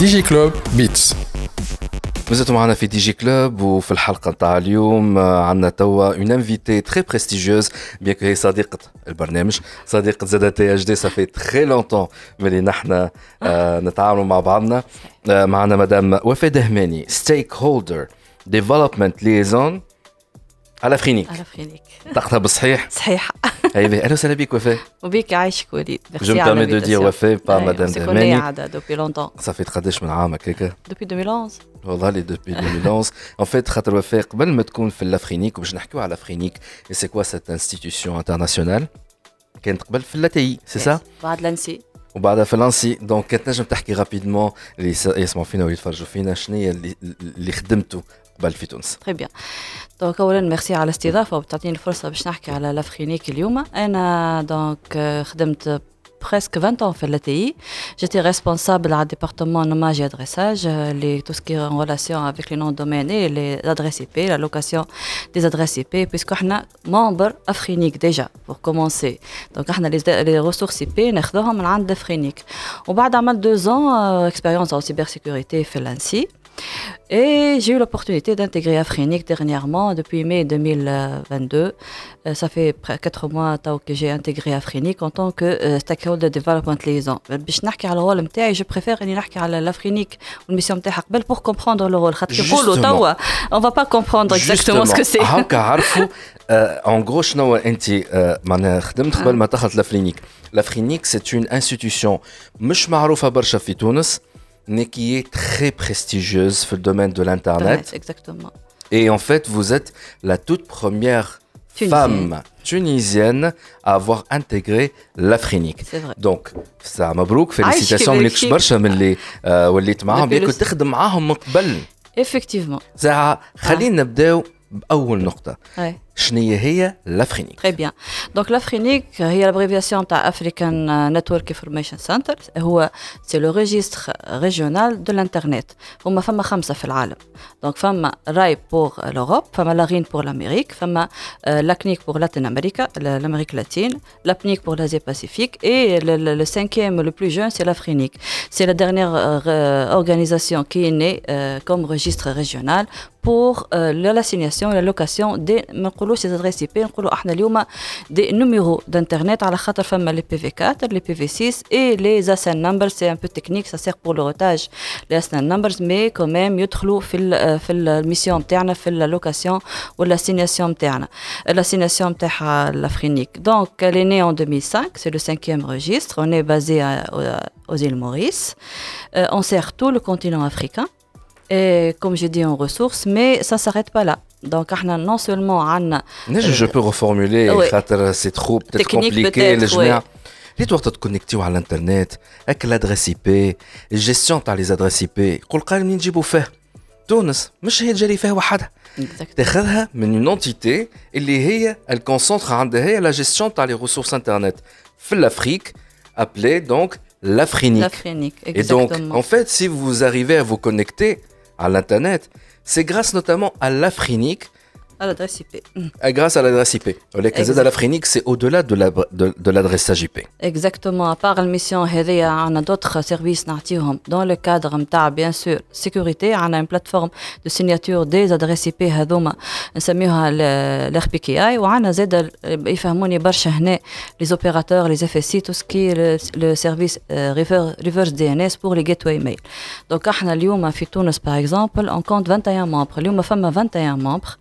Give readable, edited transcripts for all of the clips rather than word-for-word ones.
ديجي كلوب بيتس مازلتوا معنا في دي جي كلوب وفي الحلقه نتاع اليوم عندنا توا اون انفيتي تري بريستيجيوز بيان كو هي صديقه البرنامج صديقه زاده تي اش دي صافي تري لونتون ملي نحنا نتعاملوا مع بعضنا. معنا مدام وفاء دهماني ستيك هولدر ديفلوبمنت ليزون على فرينيك تقطع بالصحيح صحيح. اهلا وسهلا بك وفاء. وبيك عايشك وليد. جو متعمد دو دير وفاء با مدام دهماني. صافي تقداش من عامك هكا؟ دوبي 2011. والله لي دوبي 2011. ان فيت خاطر وفاء قبل ما تكون في الافرينيك وباش نحكيو على الافرينيك سي كوا سيت انستيتيوسيون انترناسيونال كانت قبل في الاتي سي سا؟ بعد لانسي. وبعدها في لانسي دونك كانت نجم تحكي رابيدمون اللي يسمعوا فينا ويتفرجوا فينا شنو هي اللي خدمتو قبل في تونس. تري بيان. دونك اولا ميرسي على الاستضافه وبتعطيني الفرصه باش نحكي على لافرينيك اليوم. انا دونك خدمت presque 20 ans في الاتي. J'étais responsable على ديبارتمون nommage et adressage les tout ce qui est en relation avec les noms de domaine et les adresses IP, la location des adresses IP puisque احنا membre AfriNIC déjà pour commencer. Donc احنا les ressources IP ناخذوهم من عند AfriNIC. وبعد عمل 2 ans expérience en cybersécurité في l'ANSI. Et j'ai eu l'opportunité d'intégrer AfriNIC dernièrement, depuis mai 2022. Ça fait près 4 mois que j'ai intégré AfriNIC en tant que stakeholder development liaison. باش نحكي على الرول نتاعي, je préfère اني نحكي على AfriNIC والميسيون نتاعها قبل pour comprendre le rôle. خاطر يقولوا توا on va pas comprendre exactement ce que c'est. هاكا عرفوا en gros شنو انت معناها خدمت قبل ما تاخذ AfriNIC. AfriNIC c'est une institution مش معروفة برشا في تونس. mais qui est très prestigieuse dans le domaine de l'internet. Exactement. Et en fait, vous êtes la toute première femme tunisienne à avoir intégré l'AfriNIC. C'est vrai. Donc, ça mabrouk, félicitations لك برشا من اللي وليت معاهم بيك تخدم معاهم من قبل. Effectivement. زعما خلينا نبداو بأول نقطة. شنية هي l'AfriNIC. Très bien. Donc l'AfriNIC هي l'abréviation تاع African Network Information Center. هو c'est le registre régional de l'internet. هما فما 5 في العالم. Donc فما RAI pour l'Europe, فما l'ARIN pour l'Amérique, فما l'ACNIC pour l'Amérique latine, l'APNIC pour l'Asie-Pacifique et le cinquième le plus jeune c'est l'AfriNIC. C'est la dernière organisation qui est née comme registre régional pour l'assignation et la location des نقولوش الادريس اي بي, نقولوا احنا اليوم دي نيميرو دانترنت على خاطر فما لي بي في 4 لي بي في 6 اي لي اس ان نمبر سي ان بو تكنيك سا سير بور لو روتاج لي اس ان نمبرز مي كوميم يدخلوا في الميسيون تاعنا في اللوكاسيون ولا سينياسيون تاعنا الاسينياسيون تاع الافرينيك. دونك لي ني ان 2005 سي لو 5e registre. On est basé aux îles Maurice. On sert tout le continent africain et comme j'ai dit en ressources, mais ça s'arrête pas là. Donc احنا non seulement عندنا je peux reformuler خاطر سي ترو peut-être compliqué للجميع لي توقت تكونيكتيو على الانترنت هاك لادريس اي بي الجيستيون تاع لي ادريس اي بي قول قال منين نجيبو فيه تونس مش هي تجري فيه وحدها تاخذها من اون انتيتي اللي هي الكونسونتر عندها هي لا جيستيون تاع لي ريسورس انترنت في الافريك appelé donc l'AfriNIC. Et donc, en fait, si vous arrivez à vous connecter à l'Internet, c'est grâce notamment à l'AfriNIC. À l'adresse IP. Grâce à l'adresse IP. Les casades à l'AfriNIC, c'est au-delà de l'adressage IP. Exactement. À part la mission, il y a d'autres services dans le cadre, bien sûr, sécurité. On a une plateforme de signature des adresses IP. On s'appelle l'RPKI. On a les opérateurs, les FSI, tout ce qui est le service reverse DNS pour les gateway mail. Donc, on a fait Tunis, par exemple, on compte 21 membres. On a 21 membres.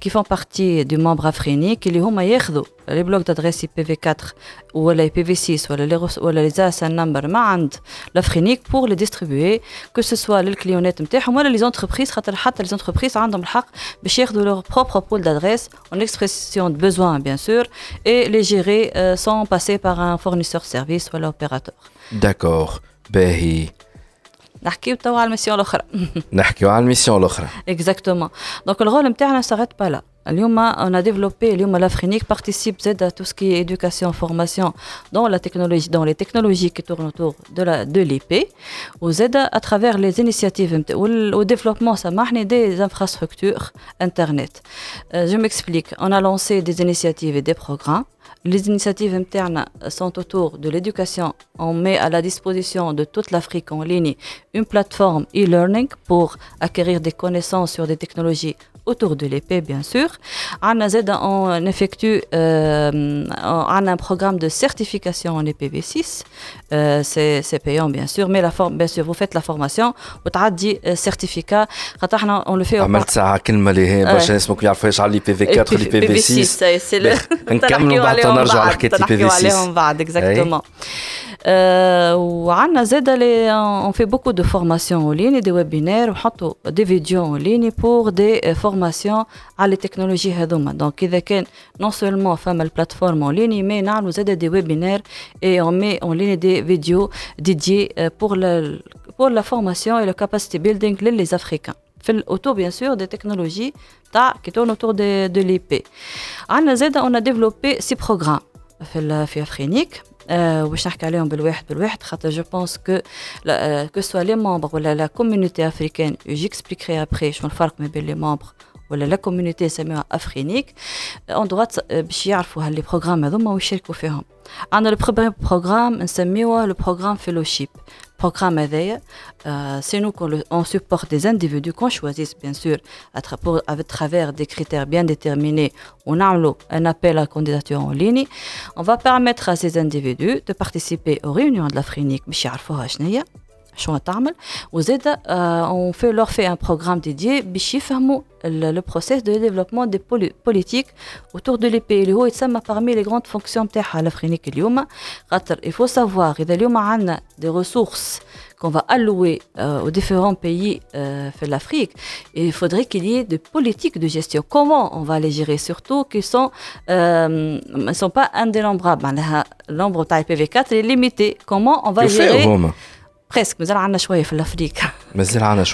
Qui font partie du membre AfriNIC qui هما ياخذوا les blocs d'adresse IPv4 ou la IPv6 ou les ASN number ما عند l'AfriNIC pour les distribuer que ce soit للكليونات نتاعهم ولا les entreprises خاطر حتى les entreprises عندهم الحق باش ياخذوا leur propre pool d'adresse en expression de besoin bien sûr et les gérer sans passer par un fournisseur service ou l'opérateur. D'accord. باهي نحكيو توا على الميسيون الاخرى. نحكيو على الميسيون الاخرى. Exactement. Donc le rôle نتاعنا s'arrête pas là. اليوم on a développé اليوم l'AfriNIC participe à tout ce qui est éducation formation dans la technologie dans les technologies qui tournent autour de la de l'IP ou à travers les initiatives au développement سامحني des infrastructures internet. Je m'explique, on a lancé des initiatives et des programmes. Les initiatives internes sont autour de l'éducation. On met à la disposition de toute l'Afrique en ligne une plateforme e-learning pour acquérir des connaissances sur des technologies autour de l'épée, bien sûr. On effectue un programme de certification en IPv6. C'est payant, bien sûr, mais bien sûr, vous faites la formation, vous avez un certificat. On le fait au parc. l'IPv4, l'IPv6. C'est le... Exactement. On fait beaucoup de formations en ligne, des webinaires, des vidéos en ligne pour des formations à les technologies. Donc, il y a non seulement la plateforme en ligne, mais nous avons des webinaires et on met en ligne des vidéos dédiées pour la formation et le capacity building les Africains. Autour, bien sûr, des technologies qui tournent autour de l'IP. On a développé 6 programmes dans l'AfriNIC. وش نحكي عليهم بالواحد بالواحد خاطر جو بونس كو كو سوا لي ممبر ولا لا كوميونيتي افريكان جيكسبليكري ابري شنو الفرق ما بين لي ممبر ولا لا كوميونيتي سميوها افرينيك اون دوات باش يعرفوا هاللي بروغرام هذوما ويشاركوا فيهم. عندنا لو بريمير بروغرام نسميوه لو بروغرام فيلوشيب. Programme ADI, c'est nous qu'on supporte des individus qu'on choisisse bien sûr à travers des critères bien déterminés. On a un appel à candidature en ligne. On va permettre à ces individus de participer aux réunions de l'AfriNIC. باش يعرفوها شنيا شنو تعمل وزيدا on fait leur fait un programme dédié باش يفهموا le process de développement des politiques autour de l'EP اللي هو يتسمى parmi les grandes fonctions تاعها l'AfriNIC اليوم خاطر il faut savoir اذا اليوم عندنا des ressources qu'on va allouer aux différents pays de l'Afrique et il faudrait qu'il y ait des politiques de gestion comment on va les gérer surtout qu'ils sont ils sont pas indénombrables l'ombre تاع IPv4 est limitée comment on va gérer خاصك مازال عندنا شويه في الافريك مازال عندنا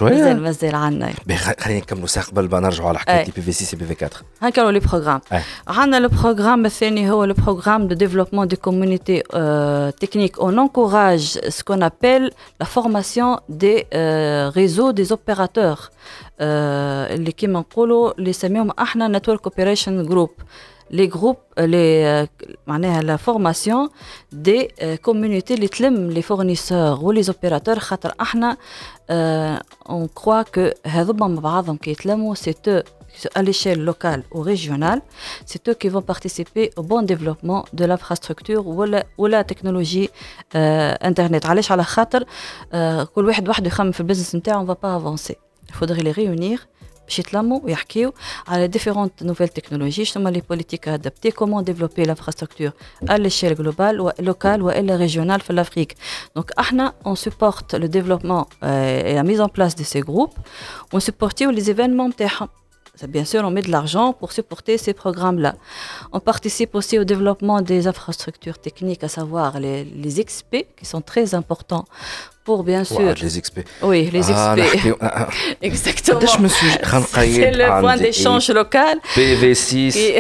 خلينا نكملوا ساق قبل ما نرجعوا على حكايه البي في سي سي بي في 4 هاكلو لي بروغرام عندنا لو بروغرام الثاني هو لو بروغرام دو ديفلوبمون دي كومونيتي تكنيك اون انكوراج سكون ابل لا فورماسيون دي ريزو دي اوبيراتور اللي كيما نقولوا اللي نسميهم احنا نتورك اوبيريشن جروب les groupes les معناها la formation des communautés اللي تلم les fournisseurs ou les opérateurs خاطر احنا on croit que هذوما مع بعضهم كي يتلموا c'est à l'échelle locale ou régionale c'est eux qui vont participer au bon développement de l'infrastructure ou la technologie internet علاش على خاطر كل واحد وحده يخمم في البزنس نتاعو on va pas avancer il faudrait les réunir يتلموا ويحكيوا على ديفيرونت نوفيل تكنولوجي شنو هما لي بوليتيك ادابتي كومون ديفلوبي لافراستركتور على ليشيل جلوبال ولوكال والا ريجيونال في الافريك دونك احنا اون سوبورت لو ديفلوبمون اي لا ميز ان بلاس دي سي جروب اون سوبورتيو لي ايفينمون تاعهم bien sûr on met de l'argent pour supporter ces programmes là on participe aussi au développement des infrastructures techniques à savoir les IXP qui sont très importants pour bien sûr les IXP oui les IXP exactement c'est le point d'échange local PV6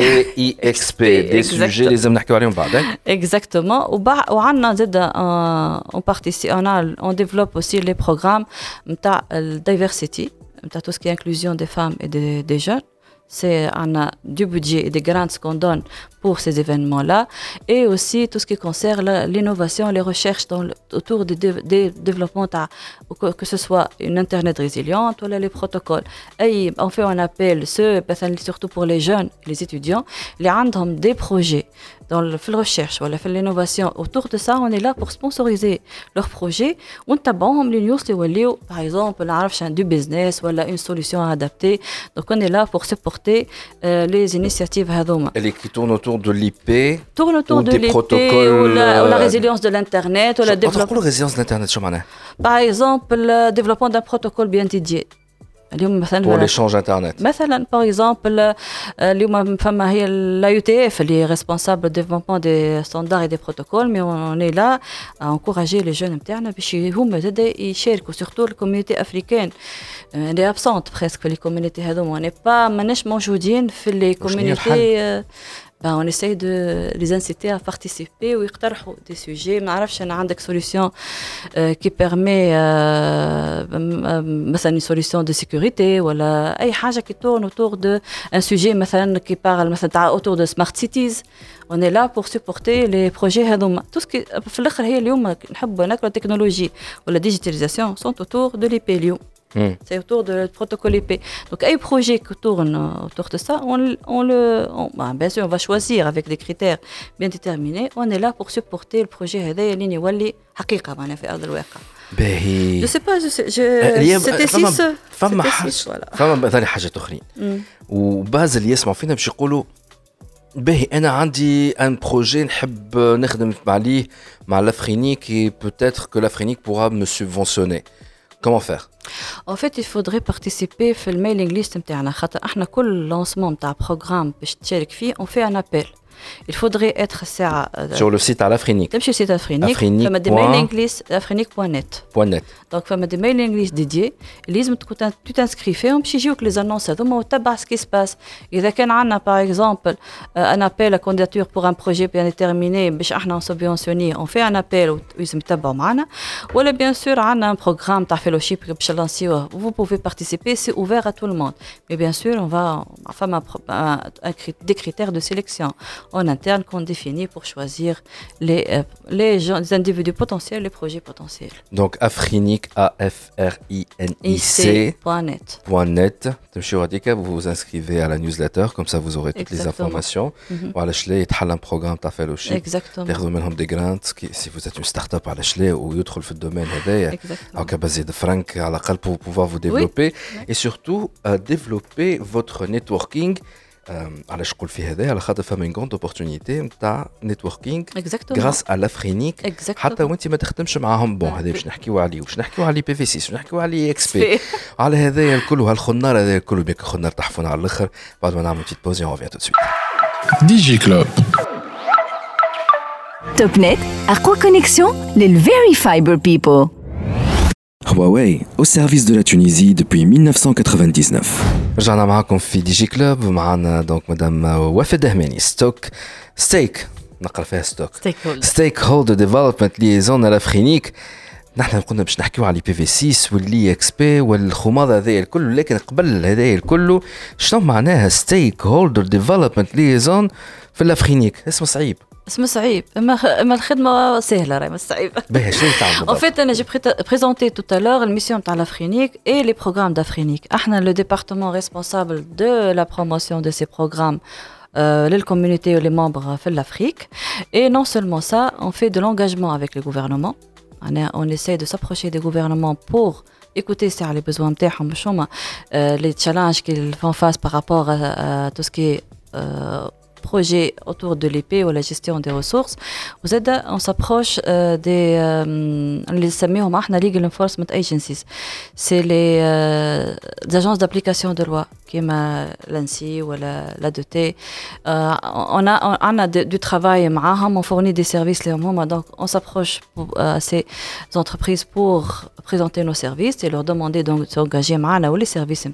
et IXP des sujets les hommes نحكيو عليهم بعد exactement وعندنا زاد on participe on développe aussi les programmes نتاع diversity à tout ce qui est inclusion des femmes et des jeunes. C'est on a du budget et des grants qu'on donne pour ces événements-là. Et aussi tout ce qui concerne l'innovation, les recherches autour des développements, que ce soit une Internet résiliente ou les protocoles. Et on fait un appel, surtout pour les jeunes, les étudiants, les ont des projets dans la recherche ou l'innovation. Autour de ça, on est là pour sponsoriser leurs projets. On tabac les news, par exemple, du business ou une solution adaptée. Donc on est là pour supporter les initiatives هذوما اللي كي تورن autour de l'IP autour de l'IP ou la résilience de l'internet ou la développement de l'internet شو معناها par exemple le développement d'un protocole bien dédié اليوم مثلا pour l'échange internet مثلا par exemple اليوم فما هي l'IUTF اللي responsable développement des standards et des protocoles mais on est là à encourager les jeunes نتاعنا باش هما زاد يشاركوا surtout la communauté africaine elle est absente presque les communautés هذوما on n'est pas ماناش موجودين في les communautés Ben, on essaye de les inciter à participer ou يقترحوا des sujets. ما عرفش أنا عندك solution qui permet مثلا une solution de sécurité ولا أي حاجة qui tourne autour de un sujet مثلا qui parle مثلا autour de smart cities. On est là pour supporter les projets هذوما. Tout ce qui في الآخر هي اليوم نحب ناكل التكنولوجيا ولا digitalisation sont autour de l'IP اليوم. C'est autour de le protocole IP. Donc, un projet qui tourne autour de ça, bien sûr, on va choisir avec des critères bien déterminés. On est là pour supporter le projet هذا اللي يولي حقيقة معنا في أرض الواقع. باهي. Je sais pas, c'était six. فما حاجة. فما ثاني حاجة أخرى. وبعض اللي يسمعوا فينا باش يقولوا باهي أنا عندي un projet نحب نخدم عليه مع l'AfriNIC et peut-être que l'AfriNIC pourra me subventionner. Comment faire? En fait, il faudrait participer في الميلينغ ليست نتاعنا خاطر احنا كل لانسمون نتاع بروغرام باش تشارك فيه on fait un appel. Il faudrait être ساعة sur le site à l'AfriNIC. تمشي سيت AfriNIC فما دي ميلينغ ليست afrinic.net. Donc فما دي ميلينغ ليست ديديي لازم تكون tu t'inscris فيهم باش يجيوك لي زانونس هذوما وتتبع سكي سباس. إذا كان عندنا par exemple un appel à candidature pour un projet bien déterminé باش احنا نسبونسيونيه on fait un appel ويلزم يتبعوا معنا ولا bien sûr عندنا un programme تاع fellowship باش لانسيوه. Vous pouvez participer, c'est ouvert à tout le monde. Mais bien sûr, on va faire des critères de sélection en interne qu'on définit pour choisir les individus potentiels, les projets potentiels. Donc AfriNIC, AFRINIC.net. Vous vous inscrivez à la newsletter, comme ça vous aurez toutes les informations. Pour l'Achelé, il y a un programme de fellowship. Exactement. Vous des grants. Si vous êtes une start-up à l'Achelé ou vous êtes dans le domaine, vous basé de francs à la cale pour pouvoir vous développer. Oui. Et surtout, développer votre networking. علاش نقول في هذا على خاطر فما غوند اوبورتونيتي نتاع نيتوركينغ غراس على AfriNIC حتى وانت ما تخدمش معاهم بون هذا باش نحكيوا عليه باش نحكيوا على بي في 6 باش نحكيوا على اكس بي على هذايا الكل وهالخنار هذايا الكل بك خنار تحفون على الاخر بعد ما نعملوا تيت بوز اون ريفيان تو سويت ديجي كلوب توبنت اقوى كونيكسيون للفيري فايبر بيبل Huawei au service de la Tunisie depuis 1999. رجعنا معاكم في دي جي كلوب معنا دونك مدام وفاء دهماني ستيك نقرا فيها ستيك هولدر ديفلوبمنت ليزون على AfriNIC. نحن قلنا باش نحكيو على بي في 6 واللي اكس بي والخماضه هذايا الكل لكن قبل هذايا الكل شنو معناها ستيك هولدر ديفلوبمنت ليزون في AfriNIC؟ اسمه صعيب اما الخدمه سهله راهي مش صعيبه باهي شنو تعملوا؟ En fait انا جي بريزونتي tout à l'heure الميسيون تاع AfriNIC et les programmes d'AfriNIC. احنا le département responsable de la promotion de ces programmes les communautés et les membres في l'Afrique et non seulement ça on fait de l'engagement avec les gouvernements. On essaie de s'approcher des gouvernements pour écouter c'est les besoins نتاعهم مش هما les challenges qu'ils font face par rapport à tout ce qui est projet autour de l'IP ou la gestion des ressources. On s'approche des Legal Enforcement Agencies. C'est les agences d'application de loi, comme l'ANSI ou l'ADT. On a du travail avec eux, on fournit des services. Donc, on s'approche à ces entreprises pour présenter nos services et leur demander donc, de s'engager avec nous ou les services.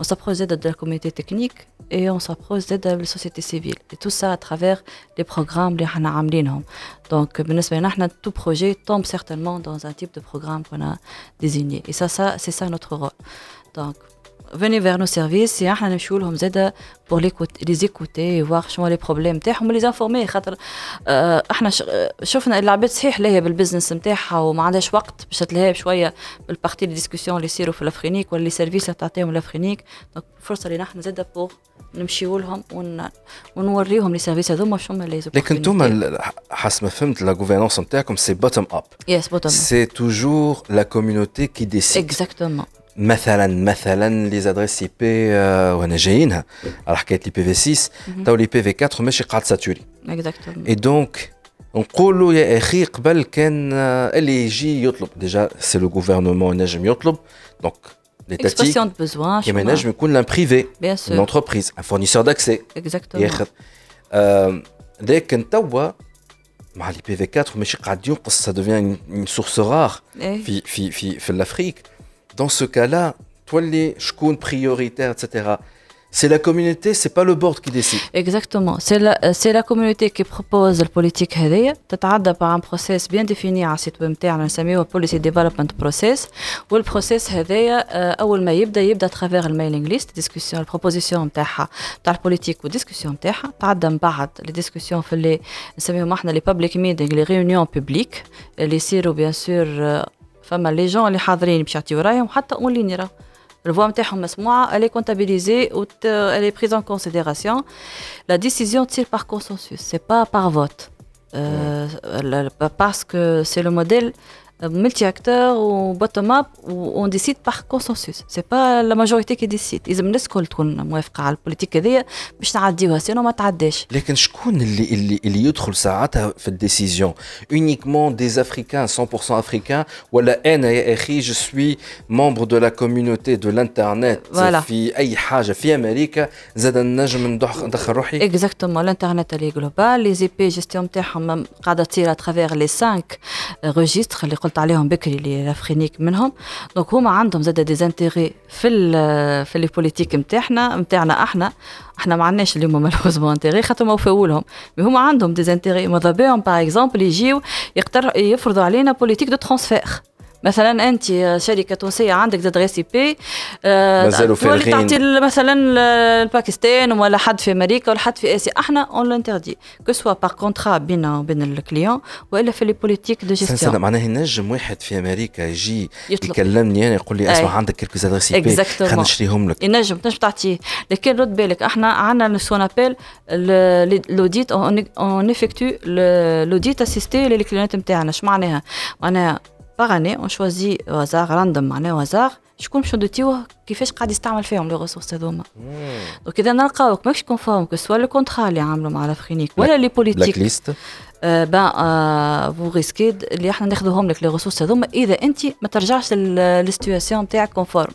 On s'approche de la communauté technique et on s'approche de la société civile et tout ça à travers les programmes les حنا عاملينهم. Donc بالنسبه لنا احنا tout projet tombe certainement dans un type de programme qu'on a désigné et ça c'est ça notre rôle. Donc venez vers nos services et احنا نمشيو لهم زاده pour les écouter et voir شنو les problèmes نتاعهم les informer خاطر احنا شفنا العباد صحيح لها بالبزنس نتاعها وما عندهاش وقت باش تلهى شويه بالبارتي دي ديسكسيون اللي يصيروا في AfriNIC ولا لي سيرفيس اللي تعطيهم AfriNIC. Donc فرصه لنا احنا زاده pour نمشيو لهم ونوريهم لي سيرفيس هذوما شنو لي زوبورتينيتي. لكن انتم حسب ما فهمت لا غوفيرنس نتاعكم سي بوتوم اب. يس بوتوم. سي توجور لا كوميونيتي كي ديسيد. اكزاكتومون. مثلا لي ادريس اي بي وانا جايينها على حكايه لي بي في 6 تو لي بي في 4 ماشي قاعد ساتوري. اكزاكتومون. اي دونك نقولوا يا اخي قبل كان اللي يجي يطلب ديجا سي لو غوفيرنمون ينجم يطلب دونك l'expression de besoin. Qui ménage mais qu'on l'a privé, une entreprise, un fournisseur d'accès. Exactement. Dès qu'un tawa, bah l'IPv4, mais chez Radio, ça devient une source rare. Dans l'Afrique, dans ce cas-là, toi les choune prioritaire, etc. C'est la communauté, c'est pas le board qui décide. Exactement, c'est la communauté qui propose la politique هذه تتعدى par un process bien défini على السيت ويب تاعنا نسميوه policy development process والprocess هذه اول ما يبدا ترافير الميلينغ ليست ديسكسيون البروبوزيسيون تاعها تاع البوليتيك وديسكسيون تاعها تعدى من بعد لي ديسكسيون في اللي نسميوهم احنا لي بابليك ميتينغ لي ريونيون بوبليك اللي يصيروا بيان سور فما لي جون اللي حاضرين باش يعطيو رايهم حتى اون لين يرا الفوام تاعهم مسموعه elle est comptabilisée ou elle est prise en considération la décision tire par consensus c'est pas par vote parce que c'est le modèle multi-acteur ou bottom-up où on décide par consensus c'est pas la majorité qui décide اذا الناس كل تكون موافقه على البوليتيك هذه باش تعديوها سينو ما تعداش لكن شكون اللي يدخل ساعتها في الديسيزيون uniquement des africains 100% africains ولا انا يا اخي je suis membre de la communauté de l'internet في اي حاجه في امريكا زاد نجم ندخل روحي اكزاكتومون الانترنت اللي جلوبال لي زي بي جيستيون تاعهم قاعده تصير اترافير لي 5 registres اللي قلت عليهم بكري اللي AfriNIC منهم دونك هما عندهم زاد دي زانتيغي في لي بوليتيك نتاعنا احنا ما عندناش اللي هما مالوزمون انتيغي خاطر ما وفاولهم هما عندهم دي زانتيغي ماذا بهم باغ اكزومبل يجيو يفرضوا علينا بوليتيك دو ترانسفير مثلا انت شركه تونسيه عندك زاد غير سي بي تولي تعطي مثلا الباكستان ولا حد في امريكا ولا حد في اسيا احنا اون لانتردي كو سوا بار كونترا بيننا وبين الكليون والا في لي بوليتيك دو جيستيون معناها ينجم واحد في امريكا يجي يكلمني انا يقول لي اسمع عندك كلكو زاد غير سي بي خلينا نشريهم لك ينجم تعطيه لكن رد بالك احنا عندنا سون ابل لوديت اون افكتو لوديت اسيستي للكليونات نتاعنا اش معناها معناها par année on choisit au hasard random معناه au hasard شكون باش نديوه كيفاش قاعد يستعمل فيهم لي ريسورس هذوما دونك اذا نلقاوك ماكش كونفورم كو سوا لو كونترا اللي عاملو مع AfriNIC ولا لي بوليتيك ليست با فو ريسكي اللي احنا ناخذوهم لك لي ريسورس هذوما اذا انت ما ترجعش للسيتواسيون نتاعك كونفورم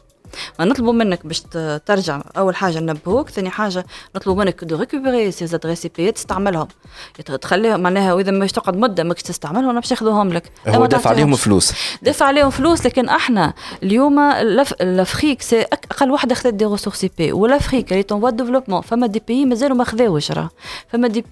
ما نطلبوا منك باش ترجع اول حاجه ننبهوك ثاني حاجه نطلبوا منك دو ريكوبيري سي زادريس بي تستعملهم تخليهم معناها واذا مش تقعد مده ماكش تستعملهم باش ياخذوهم لك هو دفع عليهم فلوس لكن احنا اليوم الافريك سي اقل وحده خذت دي ريسورس بي والافريك اللي تنوا ديفلوبمون فما دي بي مازالوا ما خذاوش راه فما دي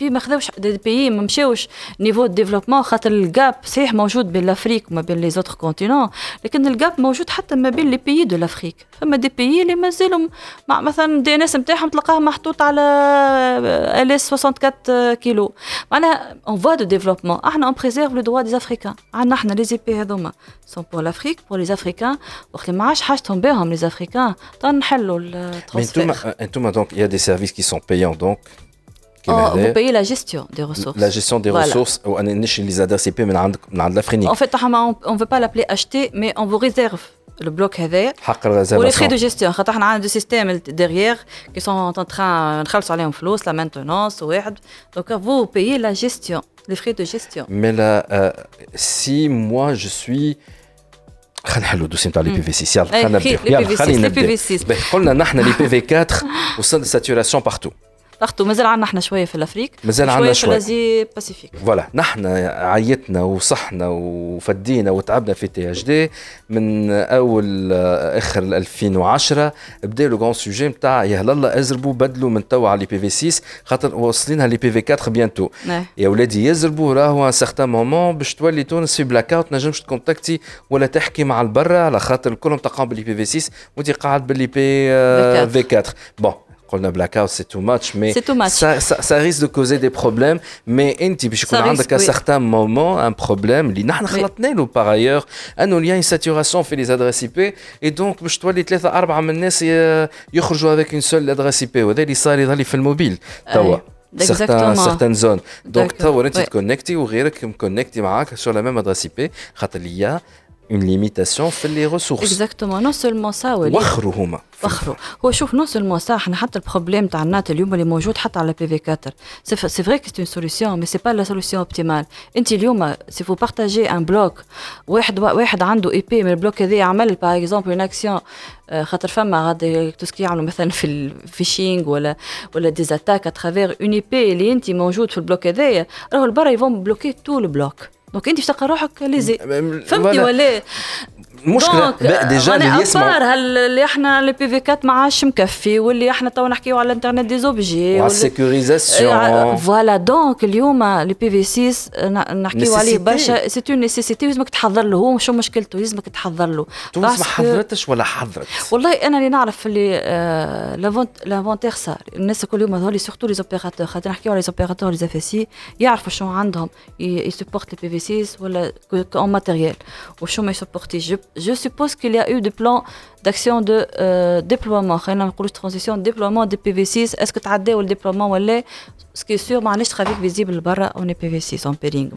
بي ما خذاوش دي بي ما مشاوش نيفو ديفلوبمون خاطر الجاب صحيح موجود بين الافريك وما بين لي زوتر كونتينون لكن الجاب موجود حتى ما بين لي بي دو افريك فما دي بي اللي مازالوا مع مثلا دي ان اس نتاعهم تلقاه محطوط على ال اس 64 كيلو معناها اون فوا دو ديفلوبمون احنا اون بريزيرف لو دوا دي افريكان عندنا احنا لي زي بي هذوما سون بور لافريك بور لي افريكان وقت ما عادش حاجتهم بهم لي افريكان تنحلوا الترانسفير انتوما دونك il y a des services qui sont payants donc vous payez la gestion des ressources. La gestion des ressources, on n'est les ADCP من عند l'AfriNIC. En fait, on veut pas l'appeler acheter mais on vous réserve البلوك هذا حق الرزاله ولي دو جيستيون خاطر احنا عندنا دو سيستيم ديغيير كي سون طرا نخلصوا عليهم فلوس لا مانتونونس واحد دونك فو بايي لا جيستيون لي فري دو جيستيون مي لا سي موا جو سوي خلينا نحلوا دوسي نتاع لي بي في 6 يلا خلينا نبدا قلنا نحن لي بي في 4 وصل ساتوراسيون بارتو مازال عندنا احنا شويه في الافريك شويه في الازي باسيفيك فوالا نحن عيتنا وصحنا وفدينا وتعبنا في تي اتش دي من اول اخر 2010 بدا لو غون سوجي نتاع يهلا الله ازربوا بدلوا من توا على لي بي في 6 خاطر واصلينها لي بي في 4 بيانتو يا ولادي يزربوا راهو ان سارتان مومون باش تولي تونس في بلاك اوت نجمش تكونتاكتي ولا تحكي مع البرا على خاطر كلهم تقام باللي بي في 6 وانت قاعد باللي بي في 4 بون قلنا blackout c'est too much mais ça risque de causer des problèmes mais انت باش يكون عندك à certain moment un problème اللي نحن خلطنا له par ailleurs انه il y a une saturation في les adresses IP et donc باش تولي 3-4 من الناس يخرجوا avec une seule adresse IP وهذا اللي صار يظهر لي في الموبيل توا certaines zones donc توا انت تكونكتي وغيرك مكونكتي معاك sur la même adresse IP خاطر ليا une limitation في les ressources. Exactement. Non seulement ça. وخروا هما. وخروا. هو شوف non seulement ça. إحنا حتى البروبليم تاع النات اليوم اللي موجود حتى على PV4. C'est vrai que c'est une solution, mais c'est pas la solution optimale. أنت اليوم si vous partagez un bloc, واحد عنده IP من البلوك هذا عمل par exemple une action. خاطر فما غادي توسكي يعملوا مثلا في الفيشينغ ولا دي زاتاك اترافير اون اي بي اللي انت موجود في البلوك هذايا راهو البرا يفون بلوكي طول البلوك دونك انت تلقى روحك ليزي فهمتي ولا المشكله ديجا اللي يسمع اللي احنا لي بي في 4 ما عادش مكفي واللي احنا تو نحكيو على الانترنت دي زوبجي والسيكوريزاسيون فوالا دونك اليوم لي بي في 6 نحكيو عليه برشا سي اون نيسيسيتي لازمك تحضر له هو شو مشكلته لازمك تحضر له تونس ما حضرتش ولا حضرت والله انا اللي نعرف اللي لافونتير صار الناس كل يوم هذول سورتو لي زوبيراتور خاطر نحكيو على لي زوبيراتور لي زافيسي يعرفوا شنو عندهم يسبورت لي بي في 6 ولا كون ماتيريال وشو ما يسبورتيش Je suppose qu'il y a eu des plans d'action de déploiement. On a une transition de déploiement de PV6. Est-ce que tu as le déploiement ou l'est? Ce qui est sûr, c'est que le trafic visible barra on est PV6 en pairing.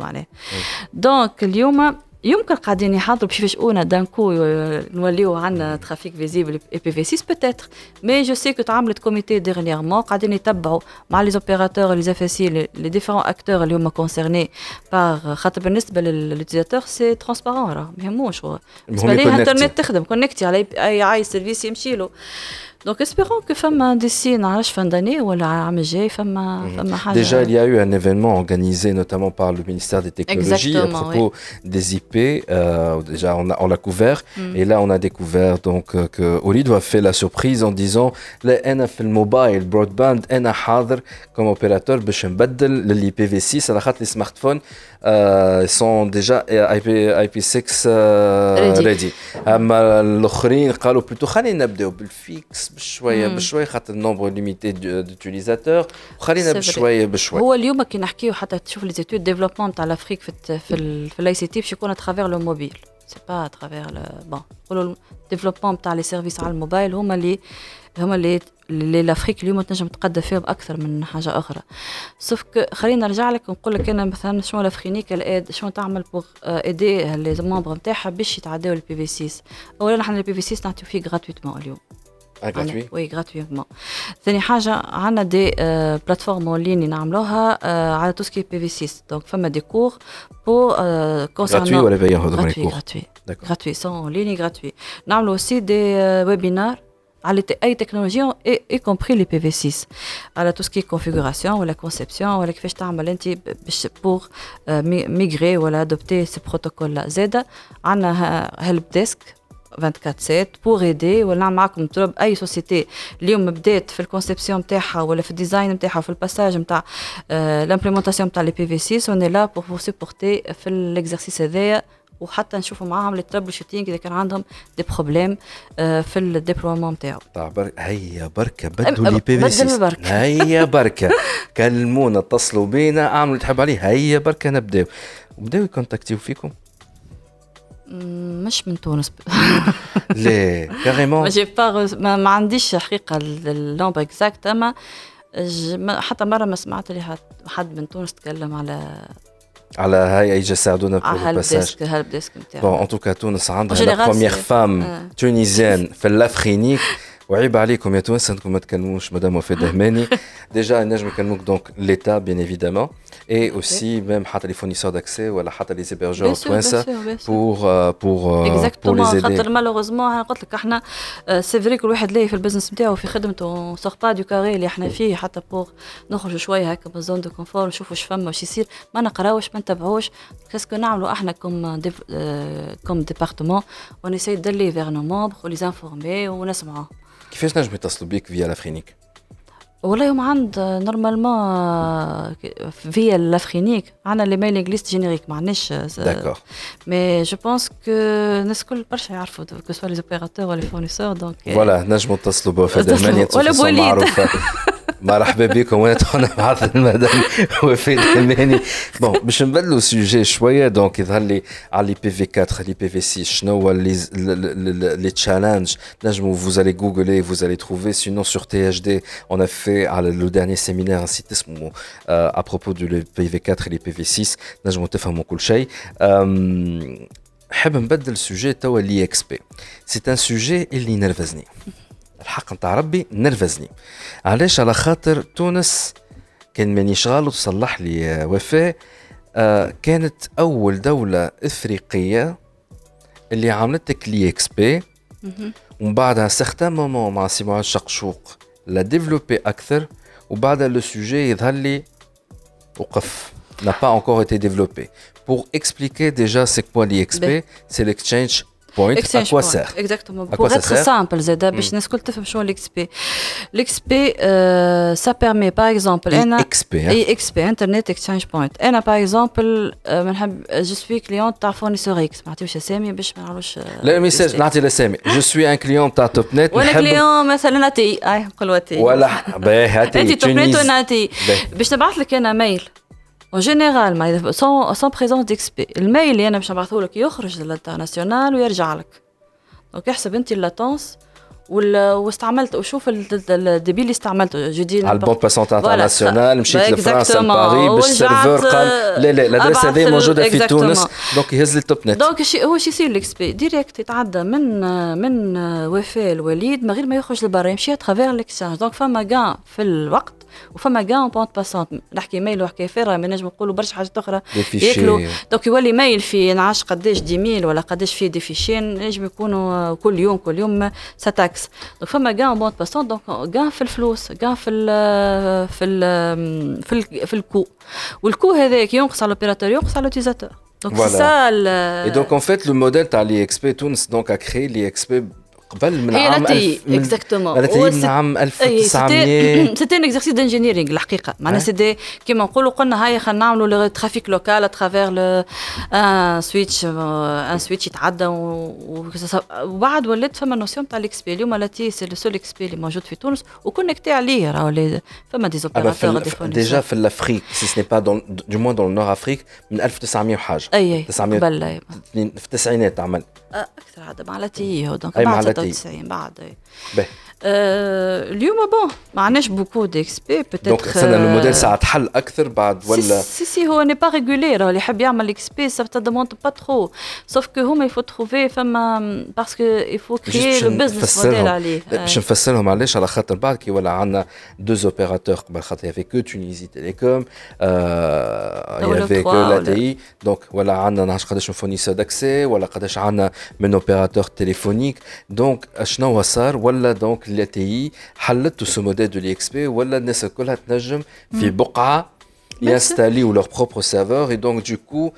Donc, اليوم يمكن قاعدين يحاضروا باش يفاجئونا دانكو نوليو عندنا ترافيك فيزيبل اي بي في 6 بوتيتر مي جو سي كو تعملت كوميتي ديرنييرمون قاعدين يتبعوا مع لي زوبيراتور لي زافاسي لي ديفيرون اكتور اللي هما كونسيرني بار خاطر بالنسبه لليوتيزاتور سي ترانسبارون راه مهموش بالنسبه ليه الانترنت تخدم كونكتي على اي سيرفيس يمشي له Donc espérons que femme d'ici à fin d'année ou à l'année prochaine. Déjà il y a eu un événement organisé notamment par le ministère des Technologies Exactement, à propos oui. des IP. Déjà on l'a couvert et là on a découvert donc que Ooredoo a fait la surprise en disant les NFL mobile broadband أنا حاضر comme opérateur باش نبدل l'IPv6 على خاطر les smartphones sont déjà IP6 ready. أما الآخرين قالوا plutôt خلينا نبدأ بالفيكس بشويه بشويه خاطر النومبر ليميتي ديوتيليزاتور وخلينا بشويه بشويه هو اليوم كي نحكيو حتى تشوف لي زيتود ديفلوبمون تاع لافريك في الاي سي تي باش يكون اترافير لو موبيل سي با اترافير لو بون نقولوا ديفلوبمون تاع لي سيرفيس على الموبايل هما اللي لافريك اليوم تنجم تقدم فيهم اكثر من حاجه اخرى سوف خلينا نرجع لك ونقول لك انا مثلا شنو لافرينيك الاد شنو تعمل بوغ ايدي لي ممبر نتاعها باش يتعداو البي في 6 اولا نحن البي في 6 نعطيو فيه غراتويتمون اليوم Oui, gratuitement. ثاني حاجة عنا دي بلاتفورم أونلاين نعملوها على tout ce qui est PV6. Donc, فما دي كور pour concernant gratuit ولا بايع هذا من الكور. gratuit, sans en ligne gratuit. نعملو aussi des webinars على أي تكنولوجيا y compris les PV6. على tout ce qui est configuration ولا conception ولا كيفاش تعمل أنت pour migrer ولا adopter ce protocole. زيادة عنا help desk. 24/7 pour aider ولا معكم طلب اي سوسيتي اليوم بدات في الكونسيبسيون نتاعها ولا في الديزاين نتاعها في الباساج نتاع لامبليمونطاسيون نتاع لي بي في 6 اون لا بور سوبورتي في الاكزرسيس هذايا وحتى نشوفوا معاهم لي ترابل شوتينغ اذا كان عندهم دي بروبليم في الديبلويمون نتاعو هيا بركه بدوا لي بي في 6 هيا بركه كلمونا اتصلوا بينا اعملوا تحب عليه هيا بركه نبداو يكونتاكتيو فيكم مش من تونس ليه كاريمون ما عنديش حقيقه اللومبا اكزاكت اما حتى مره ما سمعت لي حد من تونس تكلم على هاي ايجا ساعدونا بالباساج هالب ديسك نتاعو بون ان توكا تونس عندها لا بروميير فام تونيزيان في الافرينيك وعيب عليكم يا تونس انكم ما تكلموش مدام وفاء دهماني ديجا النجم يكلموك دونك ليتا بيان ايفيدامون اي اوسي ميم حتى لي فونيسور داكسي ولا حتى لي زيبرجور توانسه بور لي زيدي خاطر مالوغوزمون قلت لك احنا سي فري كل واحد لاي في البزنس نتاعو في خدمته سور با دو كاري اللي احنا فيه حتى بور نخرجوا شويه هكا من زون دو كونفور نشوفوا واش فما واش يصير ما نقراوش ما نتبعوش كاسكو نعملوا احنا كوم ديبارتمون ونساي دلي فيغ نو ممبر ولي زانفورمي ونسمعوا كيفاش نجم يتصلوا بيك فيا لافرينيك؟ والله يوم عند نورمالمون فيا لافرينيك عندنا لي ميلينغ ليست جينيريك ما عندناش داكور مي جو بونس كو الناس الكل برشا يعرفوا كو سوا لي زوبيراتور ولا لي فورنيسور دونك فوالا نجموا نتصلوا بوفاء دهماني تصلوا معروفه مرحبا بكم وانا تخونا معاذ المدام وفاء دهماني بون باش نبدلوا السوجي شويه دونك يظهر لي على لي بي في 4 لي بي في 6 شنو هو لي تشالنج نجموا vous allez googler vous allez trouver sinon sur THD on a fait على لو داني سيمينار سيت اسمه à propos du PV4 et les PV6 نجموا تفهموا كل شيء حاب نبدل السوجي توا لي اكس بي. سي ان سوجي اللي نرفزني الحق نتاع ربي، نرفزني علاش؟ على خاطر تونس كان ماني شغال وتصلح لي وفاء، كانت اول دوله افريقيه اللي عملتك لي اكس بي، ومن بعدها سيغتان مومون مع سي معاذ شقشوق لا ديفلوبي اكثر، وبعدها لو سوجي يظهر لي وقف n'a pas encore été développé. Pour expliquer déjà c'est quoi l'IXP, c'est l'exchange point, à quoi sert. Exactement. Pour être simple, Zeda, باش الناس كل تفهم شنو l'XP. L'XP ça permet par exemple IXP Internet Exchange Point. انا par exemple je suis client تاع fournisseur X، ما عطيوش اسامي باش ما نعرفوش. لا ميساج نعطي الاسامي. Je suis un client تاع Topnet. وانا client مثلا ATI، نقولوا ATI. ولا باهي ATI. انت Topnet وانا ATI. باش نبعث لك انا ميل. En général, sans présence d'XP. Le mail اللي أنا مش نبعثه لك يخرج للانترناسيونال ويرجع لك. دونك احسب أنت اللاتونس واستعملت وشوف الديبي اللي استعملته. على البون باسونت انترناسيونال مشيت لفرنسا لباريس بالسيرفور قال لا الأدرس هذه موجودة في تونس، دونك يهز لي التوب نت. دونك هو شي يصير للXP ديريكت يتعدى من وفاء الوليد من غير ما يخرج لبرا، يمشي اترافير ليكسانج. دونك فما كاع في الوقت وفما كاع اون بونت باسونت، نحكي ميل وحكي فيرا ما نجم نقولوا برشا حاجات اخرى ياكلوا. دونك يولي ميل في نعاش قداش دي ميل ولا قداش في دي فيشين نجم يكونوا كل يوم ساتاكس. دونك فما كاع اون بونت باسونت، دونك كاع في الفلوس كاع في الكو، والكو هذاك ينقص على الاوبيراتور ينقص على لوتيزاتور. دونك سا اي دونك ان فيت لو موديل تاع لي اكس بي تونس دونك ا كري لي اكس بي قبل من عام 1000 اكزاكتومون من عام 1900. سيتي ان اكزرسيس دانجينيرينغ الحقيقه، معناها سيدي كيما نقولوا قلنا هاي خلينا نعملوا لو ترافيك لوكال اترافير لو ان سويتش يتعدى، وبعد ولات فما نوسيون تاع الاكس بي. اليوم التي سي لو سول اكس بي اللي موجود في تونس وكونيكتي عليه، راهو فما دي زوبيراتور ديجا في الافريك سي سني با دو موان دون نور افريك من 1900 وحاجه 900 قبل في التسعينات عمل اكثر عاد مع التي هو دونك بعد اليوم بون ما عندناش بوكو ديكس بي بيتيتر. دونك سنه الموديل ساعه حل اكثر بعد ولا سي هو ني با ريغولير اللي حاب يعمل الاكس بي سا تادموند با ترو سوف كو هما يفو تروفي فما باسكو يفو كريي لو بزنس موديل عليه. باش نفسرهم علاش، على خاطر بعد كي ولا عندنا دو اوبيراتور قبل خاطر في كو تونيزي تيليكوم يافيكو لا تي، دونك ولا عندنا نعرف قداش فونيسور داكسي ولا قداش عندنا من اوبيراتور تيليفونيك. دونك شنو صار ولا دونك ال ATI حلت سو موديل دو لي اكس بي ولا الناس كلها تنجم في بقعه يستاليو لور بروبر سيرفور. اي دونك دو كو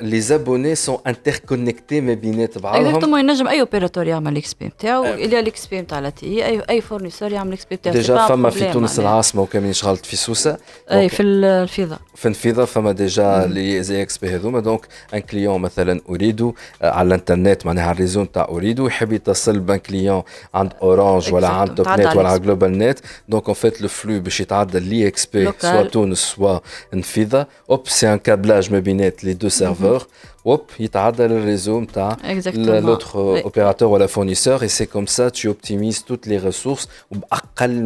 لي زابوني سون انتركونيكتي ما بينات بعضهم. اكزاكتومون ينجم اي اوبيراتور يعمل اكس بي نتاعو الى الاكس بي نتاع التي اي فورنيسور يعمل اكس بي نتاعو. ديجا فما في تونس العاصمه وكامل اشغلت في سوسه اي في الفيضه فما ديجا لي زي اكس بي هذوما. دونك ان كليون مثلا اوريدو على الانترنت معناها على الريزو نتاع اوريدو يحب يتصل بان كليون عند اورانج ولا عند توب نت ولا على جلوبال نت. دونك ان فيت لو فلو باش يتعدى لي اكس بي سوا تونس سوا الفيضه اوب سي ان كابلاج ما بينات لي دو serveur hop يتعدى للريزو نتاع l'autre opérateur ou la fournisseur et c'est comme ça tu optimises toutes les ressources وباقل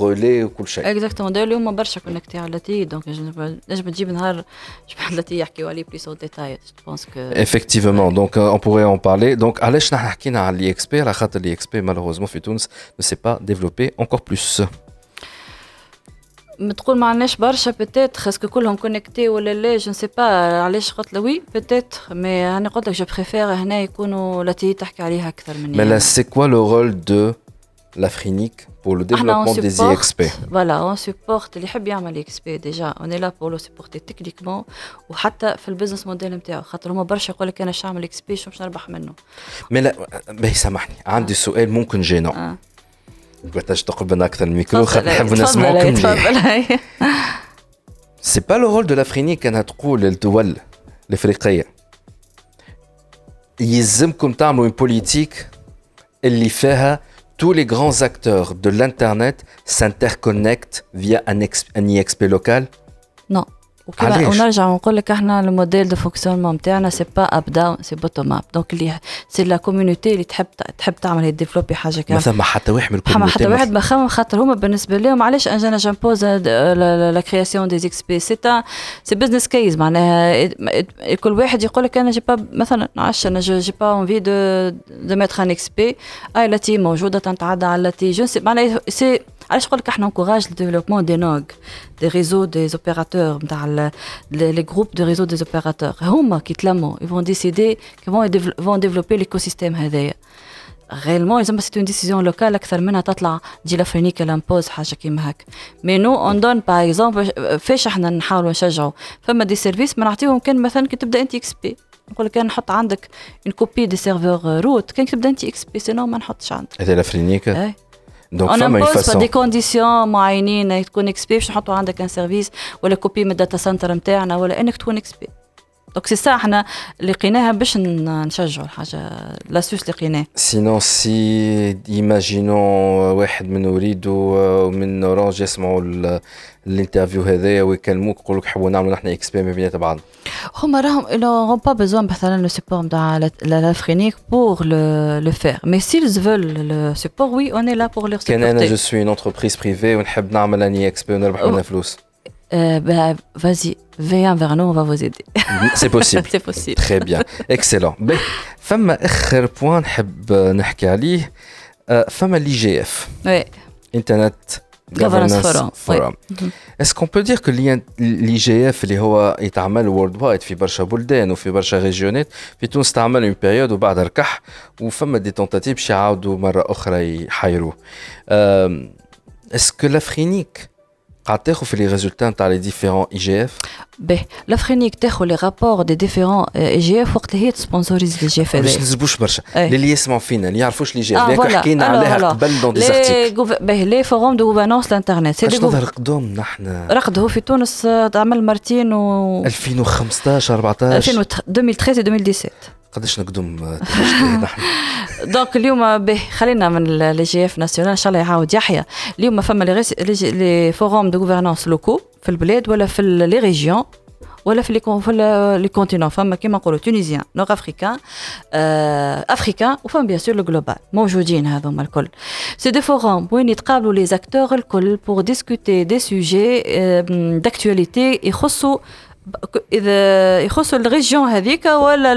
relais وكل شيء. اكزاكتومون دو اليوم برشا كونكتي على تي، دونك نجم تجيب نهار شبح لتي يحكيوا عليه بليس اون ديتاي. je pense que effectivement donc on pourrait en parler. donc علاش نحن حكينا على لي اكس بي؟ على خاطر لي اكس بي malheureusement في تونس ne s'est pas développé encore plus. ما تقول ما عندناش برشا بيتيت خاصك كلهم كونيكتي ولا لا جو نسي با علاش قلت له وي بيتيت مي انا قلت لك جو بريفير هنا يكونوا لاتي تحكي عليها اكثر مني. مي لا سي كوا لو رول دو l'AfriNIC pour le développement des IXP. Voilà, on supporte les حب يعمل IXP déjà. On est là pour le supporter techniquement وحتى في البيزنس موديل نتاعو، خاطر هما برشا يقول لك انا باش نعمل IXP شو باش نربح منه. مي لا باهي سامحني عندي سؤال ممكن جينو. قلتاش تقربنا أكثر الميكرو خلينا نحب نسمعكم ليه. سي با لو رول دو لافرينيك كانها تقول للدول الافريقيه يلزمكم تعملوا اون بوليتيك اللي فيها tous les grands acteurs de l'internet s'interconnectent via un IXP local. Non. ونرجع ونقول لك احنا الموديل دو فونكسيونمون نتاعنا سي با اب داون سي بوتوم اب دونك اللي سي لا كوميونيتي اللي تحب تعمل الديفلوبي حاجه كامله. مثلا حتى واحد من الكوميونيتي حتى واحد ما خمم خاطر هما بالنسبه لهم علاش انا جامبوز لا كرياسيون دي اكس بي سي بزنس كيس معناها كل واحد يقول لك انا جي با مثلا عاش انا جي با انفي دو ميتر ان اكس بي اي لا تي موجوده تنتعدى على تي جو سي معناها سي علاش نقول لك احنا انكوراج الديفلوبمون دي نوغ دي ريزو دي اوبيراتور نتاع لي جروب دو ريزو دي اوبيراتور هما كي يتلموا يفون ديسيدي كيفون يفون ديفلوبي ليكوسيستيم هذايا réellement ils ont passé une décision locale اكثر منها تطلع دي لافرينيك لامبوز حاجه كيما هكا مي نو اون دون باغ اكزومبل فاش احنا نحاولوا نشجعوا فما دي سيرفيس ما نعطيهم كان مثلا كي تبدا انت اكس بي نقول لك نحط عندك ان كوبي دي سيرفور روت كان تبدا انت اكس بي سينو ما نحطش عندك هذا لافرينيك Donc, on impose des conditions معينين تكون XP باش نحطوا عندك ان سيرفيس ولا كوبي من الداتا سنتر نتاعنا ولا انك تكون XP دونك سي سا احنا لقيناها باش نشجعوا الحاجه لاسوس اللي قيناه سينو سي ايماجينون واحد من اوريدو ومن اورانج يسمعوا الانترفيو هذايا ويكلموك يقولوا لك حبوا نعملوا نحن اكس بي ما بينات بعض هما راهم لو با بيزون مثلا لو سيبور نتاع لافرينيك بور لو فير مي سيلز فول لو سيبور وي اون اي لا بور لو سيبور انا جو سوي اون انتربريز بريفي ونحب نعمل اني اكس بي ونربح منها فلوس bah, vas-y, viens vers nous, on va vous aider. C'est possible. C'est possible. Très bien. Excellent. Ben, femme اخر point نحب نحكي عليه femme l'IGF. Oui. Internet Governance Forum. Oui. Est-ce qu'on peut dire que l'IGF اللي هو يتعمل worldwide في برشا بلدان وفي برشا ريجيونات في تونس تعمل une période وبعد ركح وفما دي تنتاتيف باش يعاودوا مره اخرى يحيروه. Est-ce que l'AfriNIC قاعد تاخذ في لي ريزولتا نتاع لي ديفيرون اي جي اف باهي لافرينيك تاخذ لي رابور دي ديفيرون اي جي اف وقت هي تسبونسوريز لي جي اف باش نزبوش برشا اللي يسمعوا فينا اللي يعرفوش لي جي اف حكينا عليها قبل دون دي زارتيكل باهي لي فوروم دو غوفرنونس الانترنت سي دو رقدهم نحن رقدوه في تونس تعمل مرتين و 2015 14 2013 و 2017 قداش نقدم نحن دونك اليوم به خلينا من لي جي اف ناسيونال ان شاء الله يعاود يحيى اليوم فما لي فوروم دو غوفرنانس لوكو في البلاد ولا في لي ريجيون ولا في لي كونتينون فما كيما نقولوا تونيزيان نور افريكان افريكان وفما بيان سور لو جلوبال موجودين هذوما الكل سي دي فوروم وين يتقابلوا لي زاكتور الكل بور ديسكوتي دي سوجي داكتواليتي يخصوا إذا يخصوا الريجيون هذيك ولا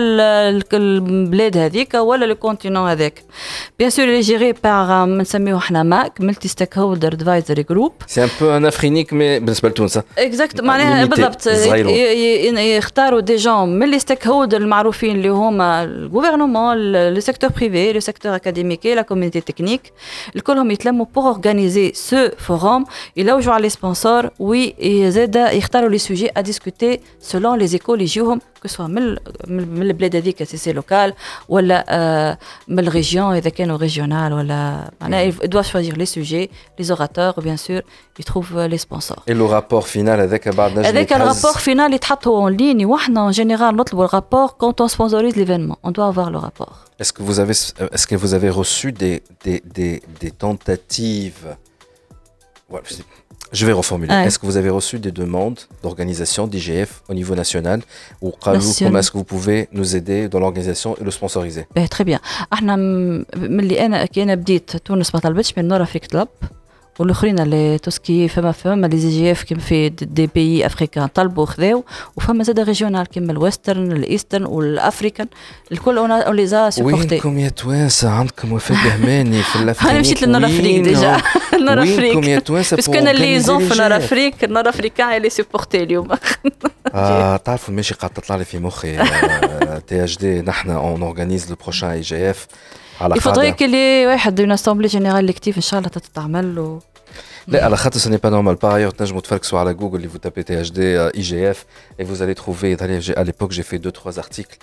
البلاد هذيك ولا الكونتينون هذاك بيان سور لي جيري باغ نسميوه احنا ماك ملتي ستيك هولدر ادفايزري جروب سي ان بو ان افرينيك مي بالنسبه لتونس اكزاكت معناها بالضبط يختاروا دي جون من لي ستيك هولدر المعروفين اللي هما الغوفرنمون لو سيكتور بريفي لو سيكتور اكاديميكي لا كوميونيتي تكنيك الكلهم يتلموا بور اورغانيزي سو فوروم يلوجوا على لي سبونسور وي زاد يختاروا لي سوجي ا ديسكوتي selon les écoles يجيوهم كسوا من البلاد هذيك سي سي لوكال ولا من الريجيون اذا كانوا ريجيونال ولا معناها doivent choisir les sujets les orateurs bien sûr ils trouvent les sponsors et le rapport final هذاك بعد هذاك الرابور فينال يتحط هو اون لين وحنا ان جينيرال نطلبوا الرابور quand on sponsorise l'événement on doit avoir le rapport est-ce que vous avez reçu des tentatives voilà Je vais reformuler. Ouais. Est-ce que vous avez reçu des demandes d'organisation d'IGF au niveau national ou comment est-ce que vous pouvez nous aider dans l'organisation et le sponsoriser bah, Très bien. احنا ملي انا بديت تونس ما طلبتش من نور افريك طلب والاخرين اللي توسكي فما لي جي اف كيما في دي بي افريكان طلبوا خذاو وفما زاد ريجيونال كيما الويسترن الايسترن والافريكان الكل اون لي زا سوبورتي وينكم يا توانسه عندكم وفاء دهماني في الافريك انا مشيت للنور افريك ديجا النور افريك وينكم يا توانسه باسكو انا لي زون في النور افريك النور افريكان اللي سوبورتي اليوم تعرفوا ماشي قاعد تطلع لي في مخي تي اتش دي نحن اون اورغانيز لو بروشان اي جي اف Il faudrait que les d'une assemblée générale élective inchallah تتعمل و... لا على خاطر ce n'est pas normal par ailleurs تنجموا تفركسوا على جوجل اللي vous tapez THD IGF et vous allez trouver à l'époque j'ai fait 2-3 articles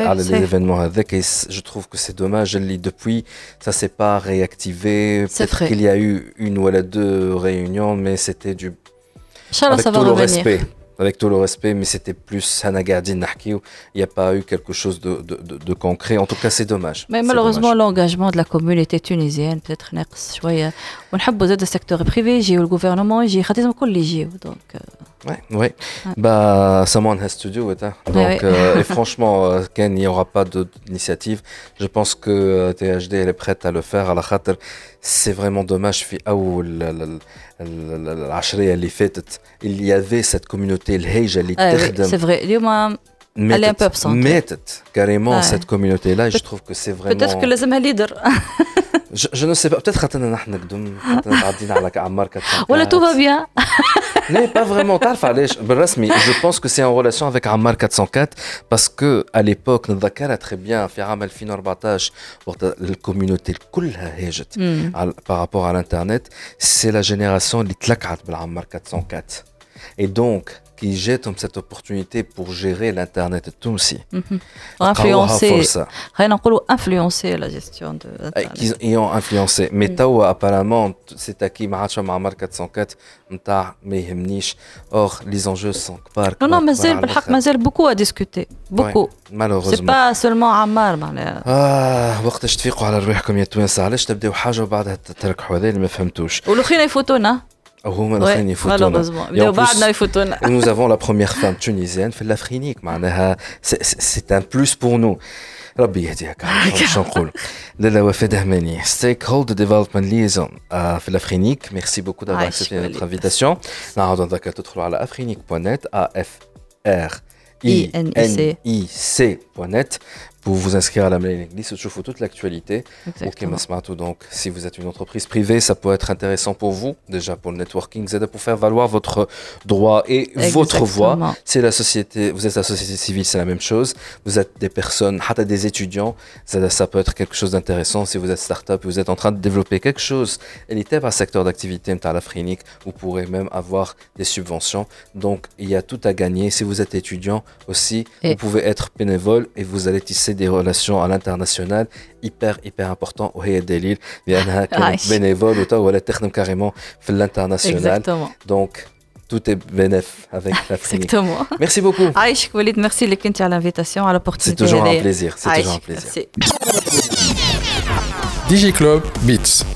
على les événements هذاك je trouve que c'est dommage اللي depuis ça s'est pas réactivé peut-être qu'il y a eu une ou deux réunions mais c'était du inchallah ça va revenir avec tout le respect mais c'était plus ana gardin nahkiou il y a pas eu quelque chose de concret en tout cas c'est dommage mais malheureusement l'engagement de la communauté tunisienne peut-être ناقص شويه ونحبوا زاد السيكتور بريفي يجي والغوفرنمون يجي خاطرهم كل يجيو دونك Ouais. Bah, someone has to do it. Hein. Donc, et franchement, quand il n'y aura pas d'initiative, je pense que THD elle est prête à le faire. À la khater, c'est vraiment dommage. Il y avait cette communauté, le Hej, elle est. C'est vrai. Elle est un peu absente. Carrément cette communauté-là. Et je trouve que c'est vraiment. Peut-être que les leaders. Je ne sais pas. Peut-être que nous tout va bien. Non, pas vraiment. Je pense que c'est en relation avec Ammar 404 parce que à l'époque, nous rappelons très bien, في عام 2014, la communauté كلها هاجت par rapport à l'internet. C'est la génération اللي تلقعت بالعمار 404 et donc qui jette cette opportunité pour gérer l'internet tout aussi. Influencer la gestion de l'internet. Ils ont influencé. Mais tawa apparemment c'est acquis marcha ma'amar 404 nta ma yhemnish. Or les enjeux sont كبار. Non, mazel beaucoup à discuter. Beaucoup. Malheureusement. C'est pas seulement عمار معناها. وقتاش تفيقوا على روحكم يا توانسة علاش تبداو حاجة وبعدها تركحوا هذا اللي ما فهمتوش. والخينا يفوتونا. Nous avons la première femme tunisienne fait de l'AfriNIC. C'est un plus pour nous. ربي يهديها كاع شنو نقول لاله وفاء دهماني ستيك هولدر ديفلوبمنت ليزون في الافرينيك ميرسي بوكو دافوار اكسبتي نوتر انفيتاسيون نعاودو نذكر تدخلوا على afrinic.net AFRINIC.net pour vous inscrire à la mailing list où tu trouves toute l'actualité. Donc, si vous êtes une entreprise privée, ça peut être intéressant pour vous, déjà pour le networking, c'est pour faire valoir votre droit et votre voix. C'est la société, vous êtes la société civile, c'est la même chose. Vous êtes des personnes, hâte des étudiants, ça peut être quelque chose d'intéressant. Si vous êtes start-up et vous êtes en train de développer quelque chose, et les thèmes à secteur d'activité, à l'AfriNIC, vous pourrez même avoir des subventions. Donc, il y a tout à gagner. Si vous êtes étudiant aussi, vous pouvez être bénévole et vous allez tisser des relations à l'international hyper important au Hayat Delil لأنها كانت bénévole ou ولا تخدم carrément في l'international. Donc tout est bénéf avec l'AfriNIC. Merci beaucoup. عايشك وليد, merci لك انت على l'invitation, à l'opportunité. C'est toujours un plaisir. Merci. DJ Club Beats.